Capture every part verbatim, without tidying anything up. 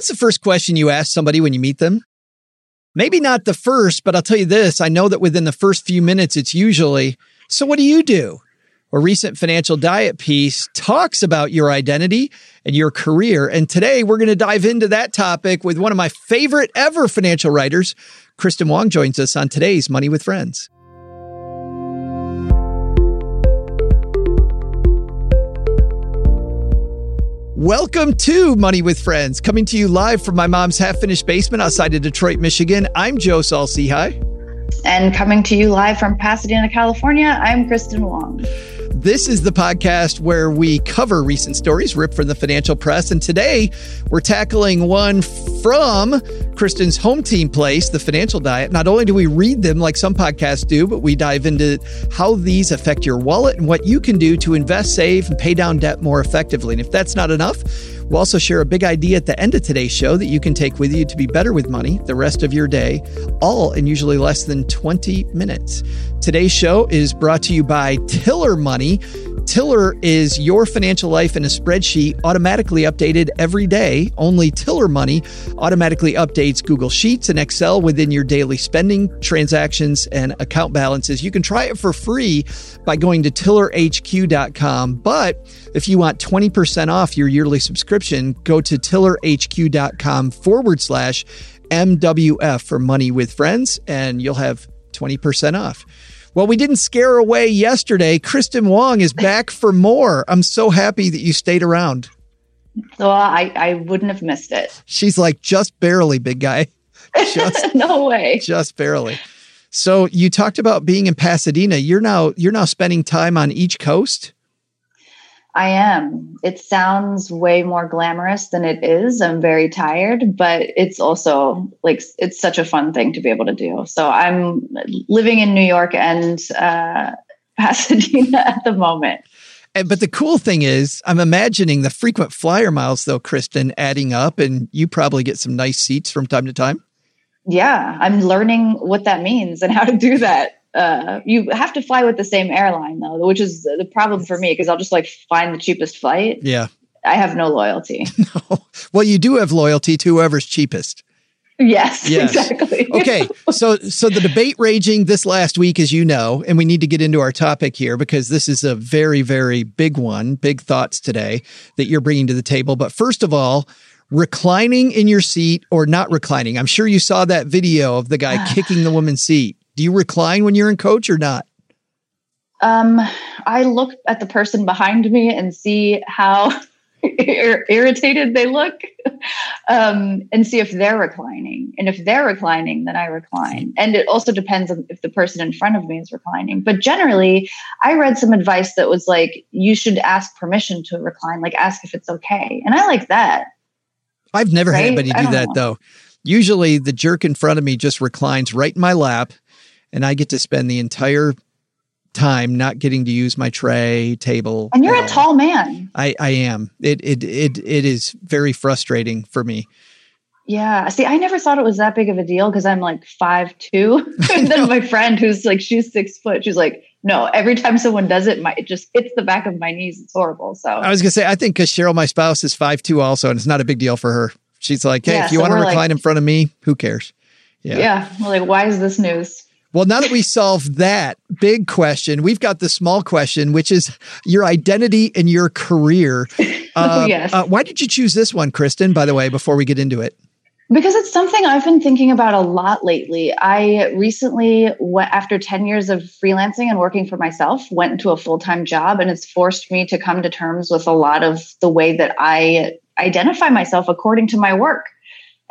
What's the first question you ask somebody when you meet them? Maybe not the first, but I'll tell you this. I know that within the first few minutes, it's usually, so what do you do? A recent Financial Diet piece talks about your identity and your career. And today we're going to dive into that topic with one of my favorite ever financial writers. Kristin Wong joins us on today's Money with Friends. Welcome to Money with Friends, coming to you live from my mom's half-finished basement outside of Detroit, Michigan. I'm Joe Saul-Sehy. And coming to you live from Pasadena, California, I'm Kristin Wong. This is the podcast where we cover recent stories ripped from the financial press. And today we're tackling one from Kristin's home team place, The Financial Diet. Not only do we read them like some podcasts do, but we dive into how these affect your wallet and what you can do to invest, save, and pay down debt more effectively. And if that's not enough, we'll also share a big idea at the end of today's show that you can take with you to be better with money the rest of your day, all in usually less than twenty minutes. Today's show is brought to you by Tiller Money. Tiller is your financial life in a spreadsheet, automatically updated every day. Only Tiller Money automatically updates Google Sheets and Excel within your daily spending, transactions, and account balances. You can try it for free by going to tiller h q dot com. But if you want twenty percent off your yearly subscription, go to tillerhq.com forward slash MWF for Money with Friends, and you'll have twenty percent off. Well, we didn't scare away yesterday. Kristin Wong is back for more. I'm so happy that you stayed around. Well, I, I wouldn't have missed it. She's like, just barely, big guy. Just, no way. Just barely. So you talked about being in Pasadena. You're now you're now spending time on each coast? I am. It sounds way more glamorous than it is. I'm very tired, but it's also like, it's such a fun thing to be able to do. So I'm living in New York and uh, Pasadena at the moment. And, but the cool thing is, I'm imagining the frequent flyer miles, though, Kristin, adding up, and you probably get some nice seats from time to time. Yeah, I'm learning what that means and how to do that. Uh, you have to fly with the same airline though, which is the problem for me. Cause I'll just like find the cheapest flight. Yeah. I have no loyalty. No. Well, you do have loyalty to whoever's cheapest. Yes, yes, exactly. Okay. So, so the debate raging this last week, as you know, and we need to get into our topic here because this is a very, very big one, big thoughts today that you're bringing to the table. But first of all, reclining in your seat or not reclining. I'm sure you saw that video of the guy kicking the woman's seat. Do you recline when you're in coach or not? Um, I look at the person behind me and see how ir- irritated they look um, and see if they're reclining. And if they're reclining, then I recline. And it also depends on if the person in front of me is reclining. But generally, I read some advice that was like, you should ask permission to recline, like ask if it's okay. And I like that. I've never right? had anybody do that, know. though. Usually the jerk in front of me just reclines right in my lap. And I get to spend the entire time not getting to use my tray, table. And you're uh, a tall man. I, I am. It, it it it is very frustrating for me. Yeah. See, I never thought it was that big of a deal because I'm like five two. And then my friend who's like, she's six foot. She's like, no, every time someone does it, my, it just hits the back of my knees. It's horrible. So I was going to say, I think because Cheryl, my spouse, is five two also, and it's not a big deal for her. She's like, hey, yeah, if you so want to recline like, in front of me, who cares? Yeah. Yeah. We're like, why is this news? Well, now that we solved that big question, we've got the small question, which is your identity and your career. Uh, yes. Uh, why did you choose this one, Kristin, by the way, before we get into it? Because it's something I've been thinking about a lot lately. I recently, went, after ten years of freelancing and working for myself, went into a full-time job, and it's forced me to come to terms with a lot of the way that I identify myself according to my work.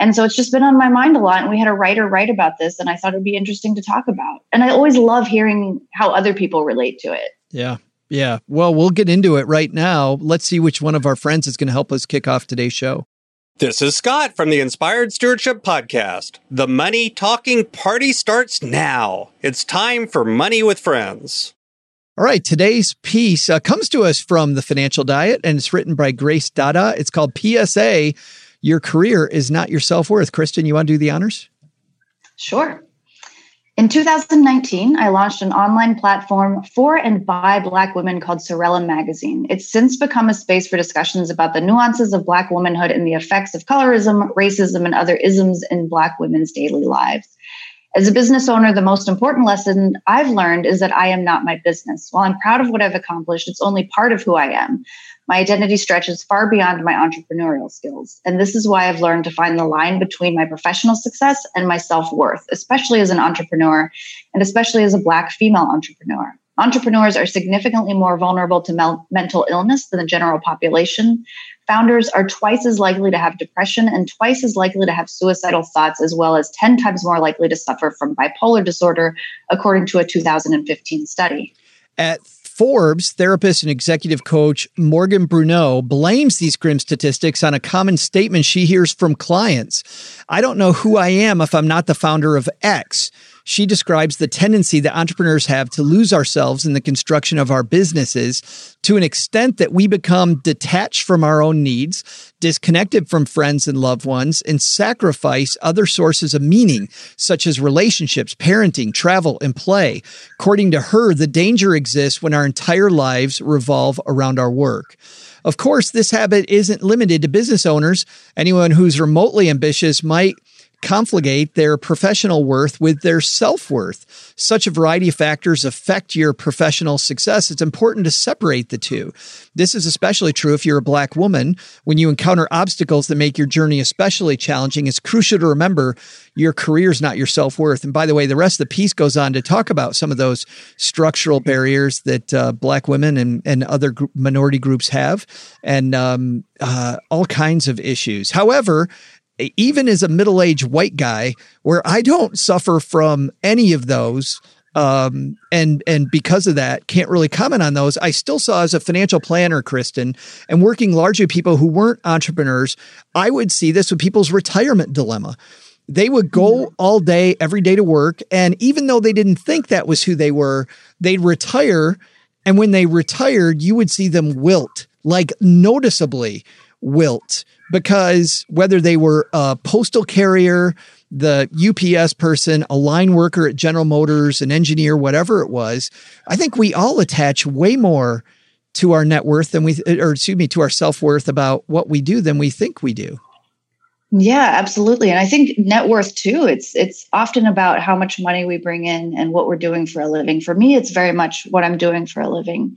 And so it's just been on my mind a lot. And we had a writer write about this, and I thought it'd be interesting to talk about. And I always love hearing how other people relate to it. Yeah. Yeah. Well, we'll get into it right now. Let's see which one of our friends is going to help us kick off today's show. This is Scott from the Inspired Stewardship Podcast. The money talking party starts now. It's time for Money with Friends. All right. Today's piece uh, comes to us from The Financial Diet, and it's written by Grace Dada. It's called P S A. Your career is not your self-worth. Kristin, you want to do the honors? Sure. In two thousand nineteen, I launched an online platform for and by Black women called Sorella Magazine. It's since become a space for discussions about the nuances of Black womanhood and the effects of colorism, racism, and other isms in Black women's daily lives. As a business owner, the most important lesson I've learned is that I am not my business. While I'm proud of what I've accomplished, it's only part of who I am. My identity stretches far beyond my entrepreneurial skills. And this is why I've learned to find the line between my professional success and my self-worth, especially as an entrepreneur and especially as a Black female entrepreneur. Entrepreneurs are significantly more vulnerable to mel- mental illness than the general population. Founders are twice as likely to have depression and twice as likely to have suicidal thoughts, as well as ten times more likely to suffer from bipolar disorder, according to a two thousand fifteen study. At Forbes, therapist and executive coach Morgan Bruneau blames these grim statistics on a common statement she hears from clients. I don't know who I am if I'm not the founder of X. She describes the tendency that entrepreneurs have to lose ourselves in the construction of our businesses to an extent that we become detached from our own needs, disconnected from friends and loved ones, and sacrifice other sources of meaning, such as relationships, parenting, travel, and play. According to her, the danger exists when our entire lives revolve around our work. Of course, this habit isn't limited to business owners. Anyone who's remotely ambitious might confligate their professional worth with their self-worth. Such a variety of factors affect your professional success. It's important to separate the two. This is especially true if you're a Black woman. When you encounter obstacles that make your journey especially challenging, it's crucial to remember your career is not your self-worth. And by the way, the rest of the piece goes on to talk about some of those structural barriers that uh, Black women and, and other gr- minority groups have, and um, uh, all kinds of issues. However, even as a middle-aged white guy, where I don't suffer from any of those, um, and and because of that, can't really comment on those, I still saw as a financial planner, Kristin, and working largely with people who weren't entrepreneurs, I would see this with people's retirement dilemma. They would go all day, every day to work, and even though they didn't think that was who they were, they'd retire, and when they retired, you would see them wilt, like noticeably wilt. Because whether they were a postal carrier, the U P S person, a line worker at General Motors, an engineer, whatever it was, I think we all attach way more to our net worth than we, or excuse me, to our self-worth about what we do than we think we do. Yeah, absolutely. And I think net worth too, it's it's often about how much money we bring in and what we're doing for a living. For me, it's very much what I'm doing for a living.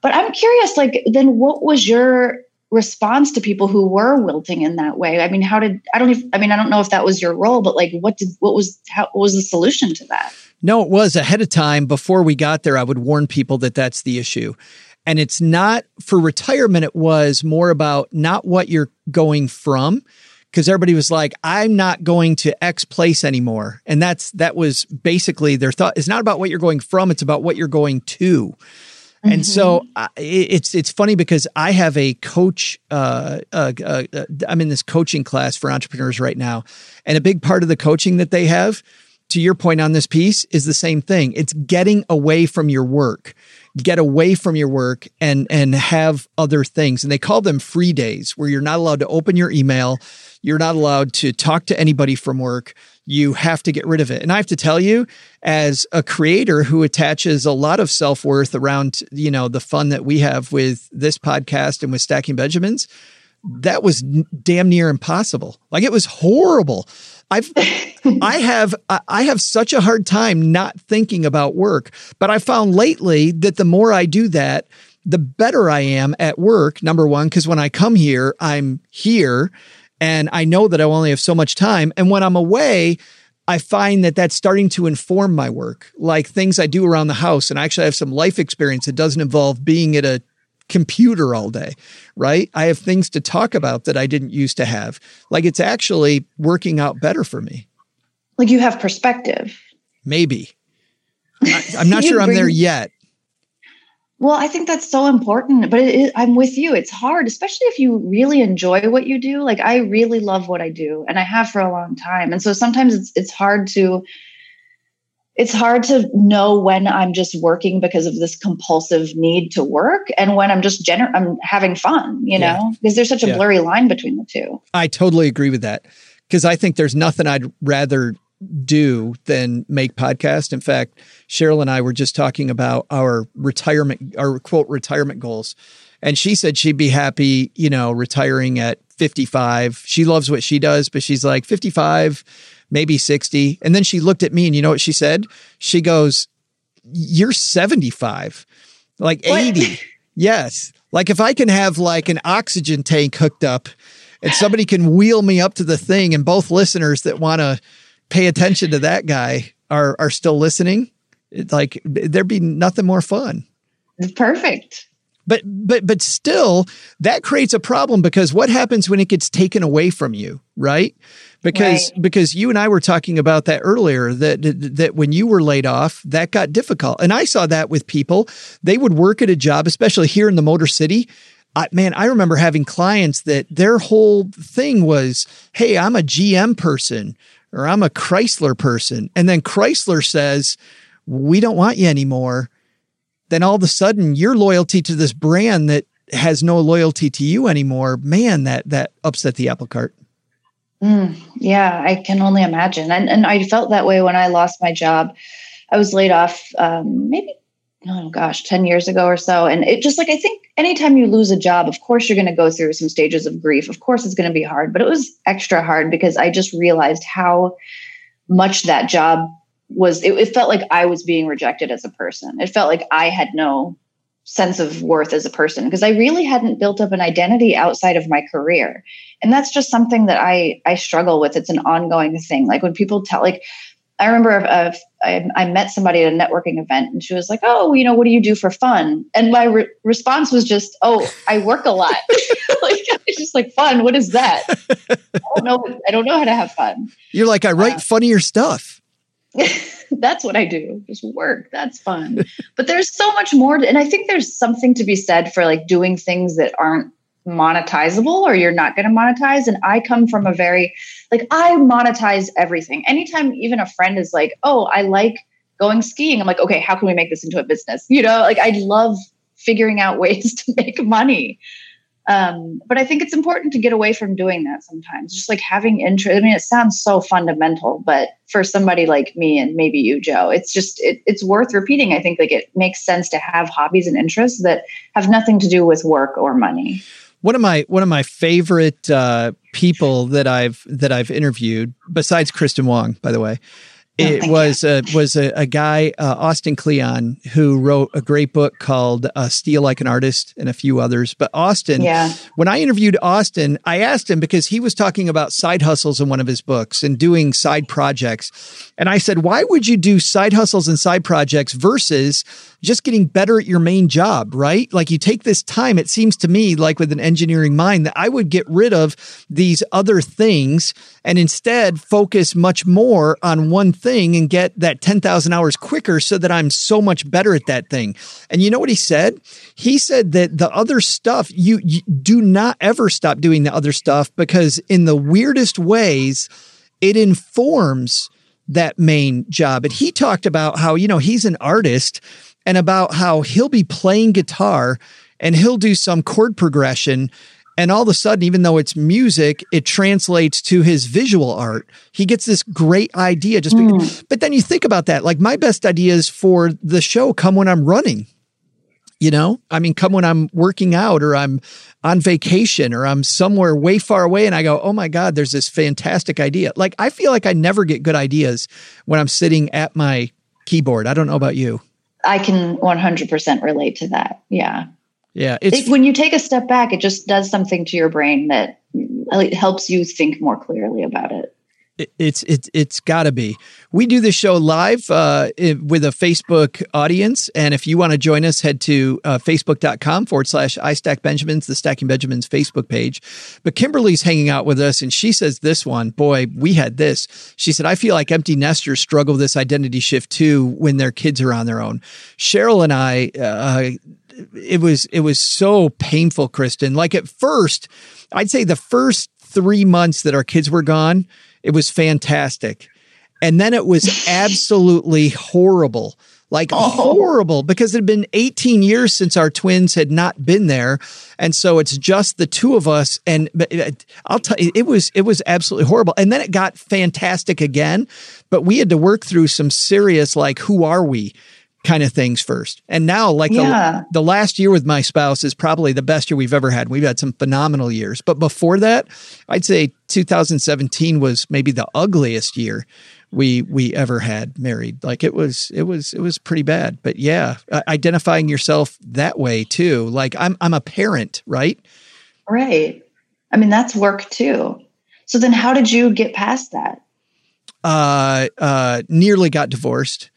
But I'm curious, like, then what was your response to people who were wilting in that way? I mean, how did, I don't even, I mean, I don't know if that was your role, but like, what did, what was, how, what was the solution to that? No, it was ahead of time. Before we got there, I would warn people that that's the issue. And it's not for retirement. It was more about not what you're going from, because everybody was like, I'm not going to X place anymore. And that's, that was basically their thought. It's not about what you're going from. It's about what you're going to. And mm-hmm. so uh, it's it's funny because I have a coach, uh, uh, uh, I'm in this coaching class for entrepreneurs right now. And a big part of the coaching that they have, to your point on this piece, is the same thing. It's getting away from your work. Get away from your work and and have other things. And they call them free days, where you're not allowed to open your email. You're not allowed to talk to anybody from work. You have to get rid of it. And I have to tell you, as a creator who attaches a lot of self-worth around, you know, the fun that we have with this podcast and with Stacking Benjamins, that was damn near impossible. Like, it was horrible. I've, I have, I have such a hard time not thinking about work, but I found lately that the more I do that, the better I am at work. Number one, because when I come here, I'm here and I know that I only have so much time. And when I'm away, I find that that's starting to inform my work, like things I do around the house. And I actually have some life experience that doesn't involve being at a computer all day, right? I have things to talk about that I didn't used to have. Like, it's actually working out better for me. Like, you have perspective. Maybe. I, I'm not sure bring- I'm there yet. Well, I think that's so important, but it, it, I'm with you. It's hard, especially if you really enjoy what you do. Like, I really love what I do, and I have for a long time. And so sometimes it's it's hard to It's hard to know when I'm just working because of this compulsive need to work and when I'm just gener- I'm having fun, you know, because yeah. there's such a yeah. blurry line between the two. I totally agree with that, because I think there's nothing I'd rather do than make podcasts. In fact, Cheryl and I were just talking about our retirement, our quote retirement goals. And she said she'd be happy, you know, retiring at fifty-five. She loves what she does, but she's like fifty-five, maybe sixty. And then she looked at me and you know what she said? She goes, you're seventy-five, like what? eighty. Yes. Like if I can have like an oxygen tank hooked up and somebody can wheel me up to the thing and both listeners that want to pay attention to that guy are, are still listening. It's like there'd be nothing more fun. Perfect. But, but, but still that creates a problem because what happens when it gets taken away from you, right? Because, right. because you and I were talking about that earlier, that, that when you were laid off, that got difficult. And I saw that with people, they would work at a job, especially here in the Motor City. I, man, I remember having clients that their whole thing was, hey, I'm a G M person or I'm a Chrysler person. And then Chrysler says, we don't want you anymore. Then all of a sudden your loyalty to this brand that has no loyalty to you anymore, man, that, that upset the apple cart. Mm, yeah, I can only imagine. And and I felt that way when I lost my job. I was laid off um, maybe, oh gosh, ten years ago or so. And it just like, I think anytime you lose a job, of course, you're going to go through some stages of grief. Of course, it's going to be hard, but it was extra hard because I just realized how much that job was, it, it felt like I was being rejected as a person. It felt like I had no sense of worth as a person because I really hadn't built up an identity outside of my career. And that's just something that I, I struggle with. It's an ongoing thing. Like when people tell, like, I remember uh, I, I met somebody at a networking event and she was like, oh, you know, what do you do for fun? And my re- response was just, oh, I work a lot. Like, it's just like, fun. What is that? I don't know. I don't know how to have fun. You're like, I write uh, funnier stuff. That's what I do. Just work. That's fun. But there's so much more. To, and I think there's something to be said for like doing things that aren't monetizable or you're not going to monetize. And I come from a very, like I monetize everything. Anytime even a friend is like, oh, I like going skiing. I'm like, okay, how can we make this into a business? You know, like I love figuring out ways to make money. Um, but I think it's important to get away from doing that sometimes, just like having interest. I mean, it sounds so fundamental, but for somebody like me and maybe you, Joe, it's just, it, it's worth repeating. I think like it makes sense to have hobbies and interests that have nothing to do with work or money. One of my one of my favorite uh, people that I've that I've interviewed, besides Kristin Wong, by the way, it oh, was a, was a, a guy uh, Austin Kleon who wrote a great book called uh, "Steal Like an Artist" and a few others. But Austin, yeah. when I interviewed Austin, I asked him because he was talking about side hustles in one of his books and doing side projects, and I said, "Why would you do side hustles and side projects versus?" just getting better at your main job, right? Like you take this time, it seems to me like with an engineering mind that I would get rid of these other things and instead focus much more on one thing and get that ten thousand hours quicker so that I'm so much better at that thing. And you know what he said? He said that the other stuff, you, you do not ever stop doing the other stuff because in the weirdest ways, it informs that main job. And he talked about how, you know, he's an artist and about how he'll be playing guitar and he'll do some chord progression. And all of a sudden, even though it's music, it translates to his visual art. He gets this great idea. Just, mm. because, but then you think about that, like my best ideas for the show come when I'm running, you know, I mean, come when I'm working out or I'm on vacation or I'm somewhere way far away. And I go, oh my God, there's this fantastic idea. Like, I feel like I never get good ideas when I'm sitting at my keyboard. I don't know about you. I can one hundred percent relate to that. Yeah. Yeah. It's, it, when you take a step back, it just does something to your brain that it helps you think more clearly about it. it it's, it, it's gotta be. We do this show live uh, it, with a Facebook audience. And if you want to join us, head to uh, facebook.com forward slash I Stack Benjamins, the Stacking Benjamins Facebook page. But Kimberly's hanging out with us and she says this one, boy, we had this. She said, I feel like empty nesters struggle with this identity shift too when their kids are on their own. Cheryl and I, uh, it was, it was so painful, Kristin. Like at first, I'd say the first three months that our kids were gone, it was fantastic. And then it was absolutely horrible. Like oh. horrible, because it had been eighteen years since our twins had not been there. And so it's just the two of us. And I'll tell you, it was, it was absolutely horrible. And then it got fantastic again, but we had to work through some serious, like, who are we kind of things first. And now, like, yeah. the, the last year with my spouse is probably the best year we've ever had. We've had some phenomenal years. But before that, I'd say two thousand seventeen was maybe the ugliest year we we ever had married. Like, it was it was it was pretty bad. But yeah, identifying yourself that way too. Like, I'm I'm a parent, right? Right. I mean, that's work too. So then how did you get past that? Uh uh nearly got divorced.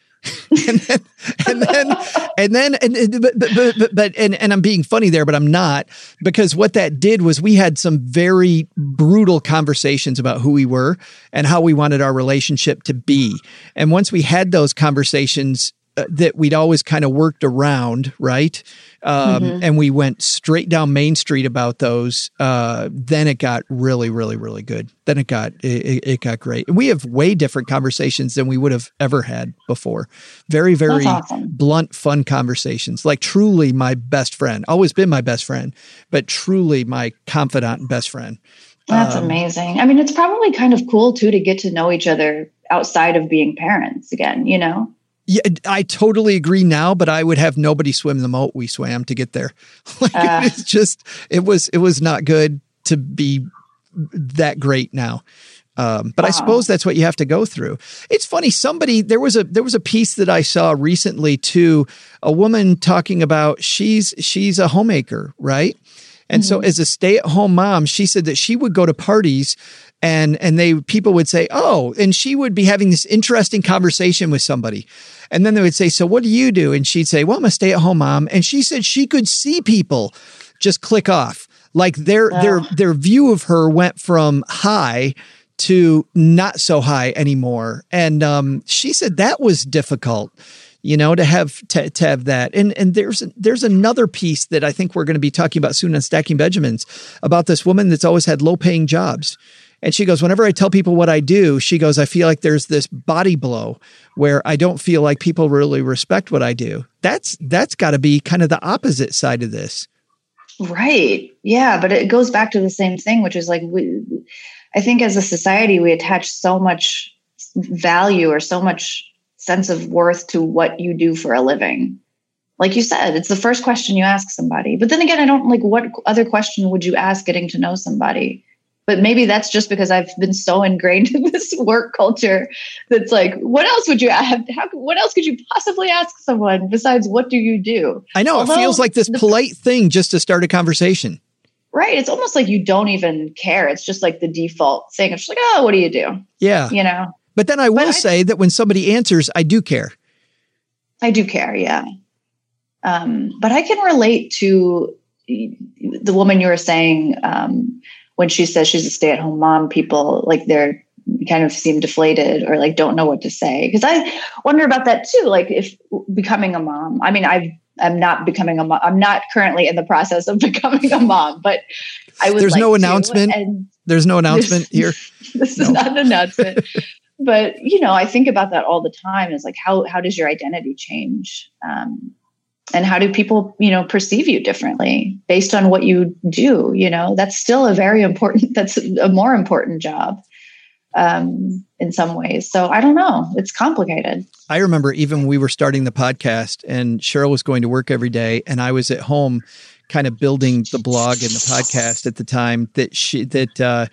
and then, and then, and then, and, but, but, but, but and, and I'm being funny there, but I'm not, because what that did was we had some very brutal conversations about who we were and how we wanted our relationship to be. And once we had those conversations uh, that we'd always kind of worked around, right? Um, mm-hmm. And we went straight down Main Street about those. Uh, then it got really, really, really good. Then it got it, it got great. And we have way different conversations than we would have ever had before. Very, very awesome. Blunt, fun conversations. Like, truly my best friend. Always been my best friend, but truly my confidant and best friend. That's um, amazing. I mean, it's probably kind of cool too to get to know each other outside of being parents again. You know. Yeah, I totally agree now, but I would have nobody swim the moat we swam to get there. Like, uh, it's just, it was, it was not good to be that great now. Um, but wow. I suppose that's what you have to go through. It's funny. Somebody, there was a, there was a piece that I saw recently too, a woman talking about she's, she's a homemaker, right? And mm-hmm. so as a stay-at-home mom, she said that she would go to parties and and they people would say, oh, and she would be having this interesting conversation with somebody. And then they would say, so what do you do? And she'd say, well, I'm a stay-at-home mom. And she said she could see people just click off. Like their yeah. their their view of her went from high to not so high anymore. And um, she said that was difficult. You know, to have to, to have that, and and there's there's another piece that I think we're going to be talking about soon on Stacking Benjamins about this woman that's always had low paying jobs, and she goes, whenever I tell people what I do, she goes, I feel like there's this body blow where I don't feel like people really respect what I do. That's that's got to be kind of the opposite side of this, right? Yeah, but it goes back to the same thing, which is like we, I think as a society we attach so much value or so much sense of worth to what you do for a living. Like you said, it's the first question you ask somebody. But then again, I don't like what other question would you ask getting to know somebody? But maybe that's just because I've been so ingrained in this work culture that's like, what else would you have? How, what else could you possibly ask someone besides what do you do? I know. Although, it feels like this the, polite thing just to start a conversation. Right. It's almost like you don't even care. It's just like the default thing. It's just like, oh, what do you do? Yeah. You know? But then I will I, say that when somebody answers, I do care. I do care, yeah. Um, but I can relate to the woman you were saying um, when she says she's a stay-at-home mom, people like they're kind of seem deflated or like don't know what to say. Because I wonder about that too, like if becoming a mom. I mean, I've, I'm not becoming a mom. I'm not currently in the process of becoming a mom, but I would There's like no announcement. To, and there's no announcement there's, here. This no. is not an announcement. But, you know, I think about that all the time is like, how how does your identity change? Um, and how do people, you know, perceive you differently based on what you do? You know, that's still a very important, that's a more important job um, in some ways. So I don't know. It's complicated. I remember even when we were starting the podcast and Cheryl was going to work every day and I was at home kind of building the blog and the podcast at the time that she, that, uh,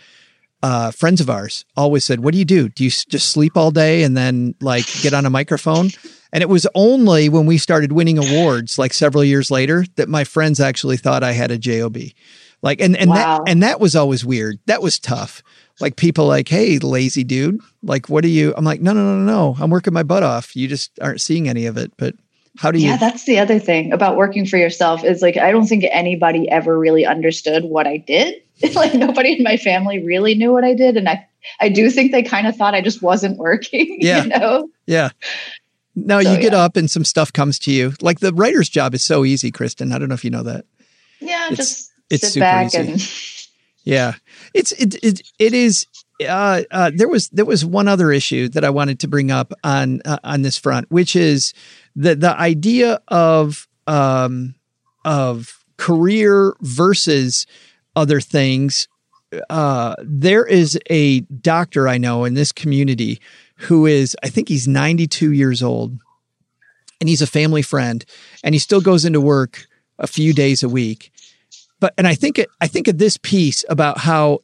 Uh, friends of ours always said, what do you do? Do you s- just sleep all day and then like get on a microphone? And it was only when we started winning awards, like several years later, that my friends actually thought I had a job. Like, and, and wow. that, and that was always weird. That was tough. Like people like, hey, lazy dude, like, what are you? I'm like, no, no, no, no, I'm working my butt off. You just aren't seeing any of it. But how do you? Yeah, that's the other thing about working for yourself is like, I don't think anybody ever really understood what I did. Like nobody in my family really knew what I did. And I, I do think they kind of thought I just wasn't working, yeah. you know? Yeah. Now so, you get yeah. up and some stuff comes to you. Like the writer's job is so easy, Kristin. I don't know if you know that. Yeah. It's, just it's sit back easy. and yeah, it's, it, it, it is, uh, uh, there was, there was one other issue that I wanted to bring up on, uh, on this front, which is the the idea of um, of career versus other things. Uh, there is a doctor I know in this community who is, I think he's ninety-two years old, and he's a family friend, and he still goes into work a few days a week. But, and I think, it, I think of this piece about how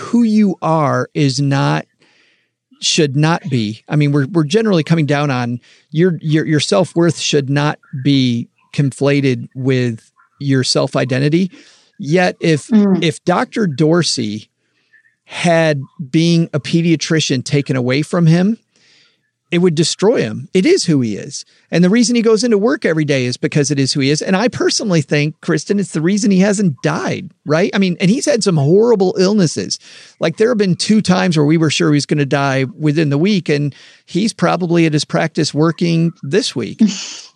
who you are is not, should not be. I mean, we're, we're generally coming down on your, your, your self-worth should not be conflated with your self-identity. Yet if, mm. if Doctor Dorsey had being a pediatrician taken away from him, it would destroy him. It is who he is. And the reason he goes into work every day is because it is who he is. And I personally think, Kristin, it's the reason he hasn't died, right? I mean, and he's had some horrible illnesses. Like there have been two times where we were sure he was going to die within the week, and he's probably at his practice working this week.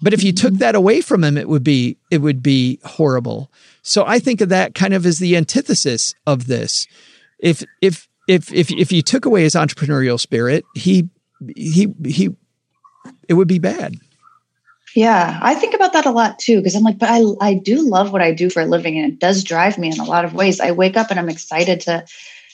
But if you took that away from him, it would be, it would be horrible. So I think of that kind of as the antithesis of this. If, if, if, if, if you took away his entrepreneurial spirit, he, he, he, it would be bad. Yeah. I think about that a lot too, because I'm like, but I, I do love what I do for a living, and it does drive me in a lot of ways. I wake up and I'm excited to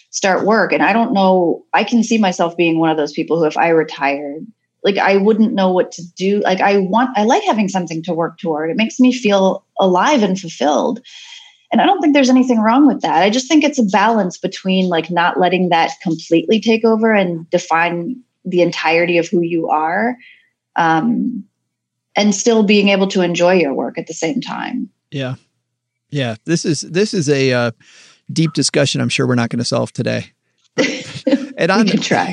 start work. And I don't know, I can see myself being one of those people who, if I retired, like I wouldn't know what to do. Like I want, I like having something to work toward. It makes me feel alive and fulfilled. And I don't think there's anything wrong with that. I just think it's a balance between like not letting that completely take over and define the entirety of who you are, um, and still being able to enjoy your work at the same time. Yeah. Yeah. This is, this is a uh, deep discussion I'm sure we're not going to solve today. And on, we can try.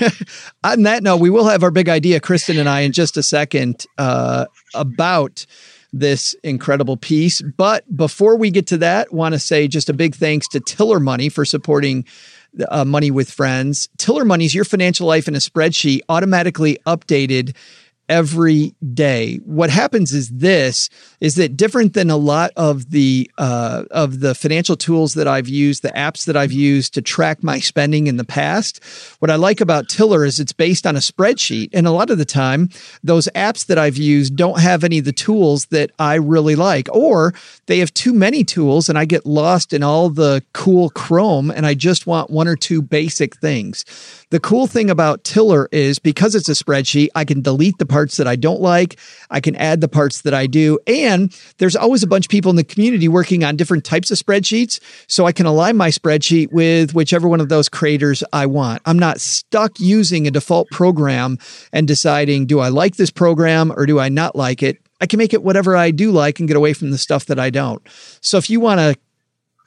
On that note, we will have our big idea, Kristin and I, in just a second, uh, about this incredible piece. But before we get to that, want to say just a big thanks to Tiller Money for supporting Uh, Money with Friends. Tiller Money is your financial life in a spreadsheet, automatically updated every day. What happens is this, is that different than a lot of the, uh, of the financial tools that I've used, the apps that I've used to track my spending in the past, what I like about Tiller is it's based on a spreadsheet. And a lot of the time, those apps that I've used don't have any of the tools that I really like, or they have too many tools and I get lost in all the cool Chrome and I just want one or two basic things. The cool thing about Tiller is because it's a spreadsheet, I can delete the parts that I don't like. I can add the parts that I do. And there's always a bunch of people in the community working on different types of spreadsheets. So I can align my spreadsheet with whichever one of those creators I want. I'm not stuck using a default program and deciding, do I like this program or do I not like it? I can make it whatever I do like and get away from the stuff that I don't. So if you want to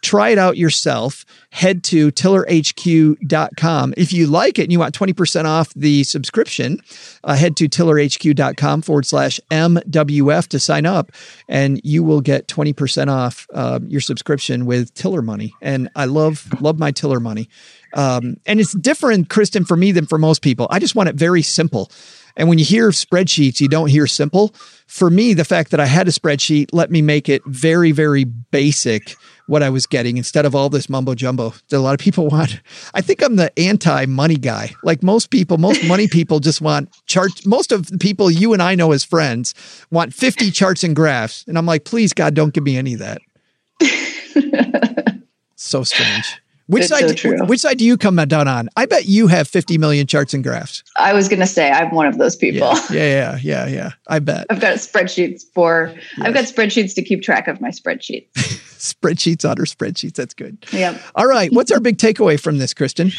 try it out yourself, head to tiller h q dot com. If you like it and you want twenty percent off the subscription, uh, head to tiller h q dot com forward slash M W F to sign up, and you will get twenty percent off uh, your subscription with Tiller Money. And I love, love my Tiller Money. Um, and it's different, Kristin, for me than for most people. I just want it very simple. And when you hear spreadsheets, you don't hear simple. For me, the fact that I had a spreadsheet let me make it very, very basic what I was getting instead of all this mumbo jumbo that a lot of people want. I think I'm the anti-money guy. Like most people, most money people just want charts. Most of the people you and I know as friends want fifty charts and graphs. And I'm like, please, God, don't give me any of that. So strange. Which it's side? So which side do you come down on? I bet you have fifty million charts and graphs. I was going to say I'm one of those people. Yeah, yeah, yeah, yeah. yeah. I bet I've got spreadsheets for. Yes. I've got spreadsheets to keep track of my spreadsheets. Spreadsheets, otter spreadsheets. That's good. Yeah. All right. What's our big takeaway from this, Kristin?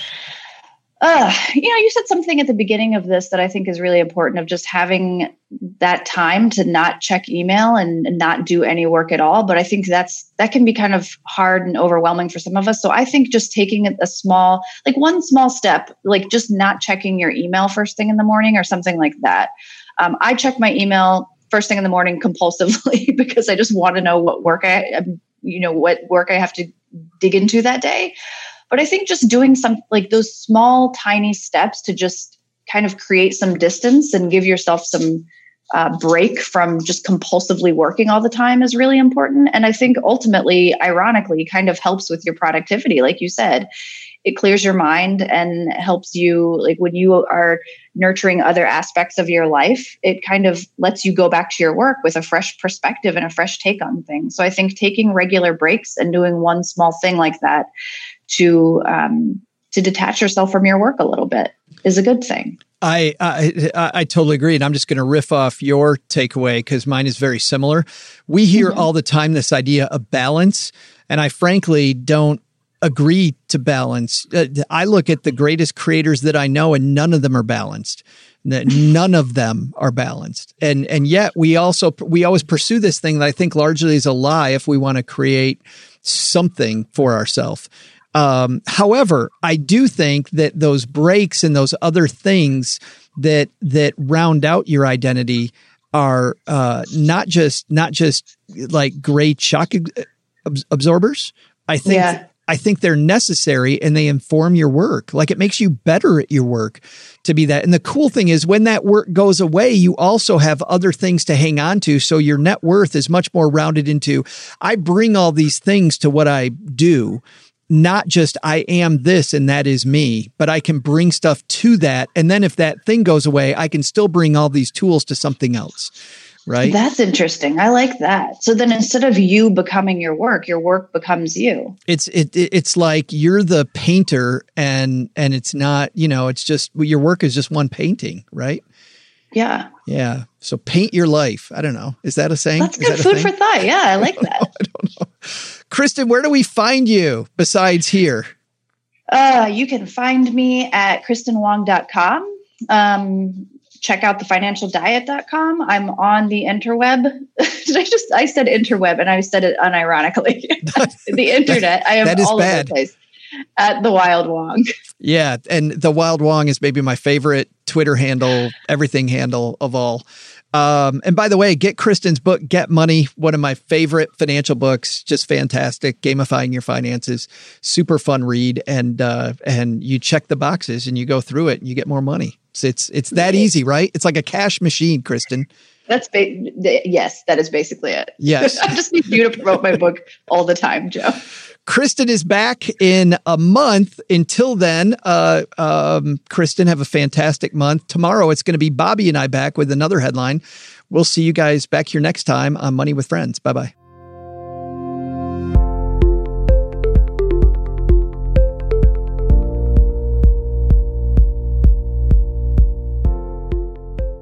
Uh, you know, you said something at the beginning of this that I think is really important, of just having that time to not check email and not do any work at all. But I think that's, that can be kind of hard and overwhelming for some of us. So I think just taking a small, like one small step, like just not checking your email first thing in the morning or something like that. Um, I check my email first thing in the morning compulsively because I just want to know what work I, you know, what work I have to dig into that day. But I think just doing some, like those small, tiny steps to just kind of create some distance and give yourself some uh, break from just compulsively working all the time is really important. And I think ultimately, ironically, kind of helps with your productivity. Like you said, it clears your mind and helps you, like when you are nurturing other aspects of your life, it kind of lets you go back to your work with a fresh perspective and a fresh take on things. So I think taking regular breaks and doing one small thing like that to um, to detach yourself from your work a little bit is a good thing. I I, I totally agree. And I'm just going to riff off your takeaway because mine is very similar. We hear mm-hmm. all the time this idea of balance. And I frankly don't agree to balance. Uh, I look at the greatest creators that I know and none of them are balanced. None of them are balanced. And and yet we also, we always pursue this thing that I think largely is a lie if we want to create something for ourselves. Um, however, I do think that those breaks and those other things that that round out your identity are uh, not just not just like great shock ab- absorbers. I think yeah. I think they're necessary and they inform your work. Like it makes you better at your work to be that. And the cool thing is when that work goes away, you also have other things to hang on to. So your net worth is much more rounded into. I bring all these things to what I do. Not just I am this and that is me, but I can bring stuff to that. And then if that thing goes away, I can still bring all these tools to something else, right? That's interesting. I like that. So then instead of you becoming your work, your work becomes you. It's it, it it's like you're the painter and and it's not, you know, it's just your work is just one painting, right? Yeah. Yeah. So paint your life. I don't know. Is that a saying? That's good that food for thought. Yeah, I like that. I don't know. Kristin, where do we find you besides here? Uh, you can find me at kristin wong dot com. Um, check out the financial diet dot com. I'm on the interweb. Did I just, I said interweb and I said it unironically. The internet. I am that is all bad. Over the place. At The Wild Wong. Yeah. And The Wild Wong is maybe my favorite Twitter handle, everything handle of all. Um, and by the way, get Kristin's book, Get Money, one of my favorite financial books. Just fantastic. Gamifying your finances. Super fun read. And uh, and you check the boxes and you go through it and you get more money. It's it's, it's that easy, right? It's like a cash machine, Kristin. That's ba- yes, that is basically it. Yes. I just need you to promote my book all the time, Joe. Kristin is back in a month. Until then, uh, um, Kristin, have a fantastic month. Tomorrow, it's going to be Bobby and I back with another headline. We'll see you guys back here next time on Money with Friends. Bye-bye.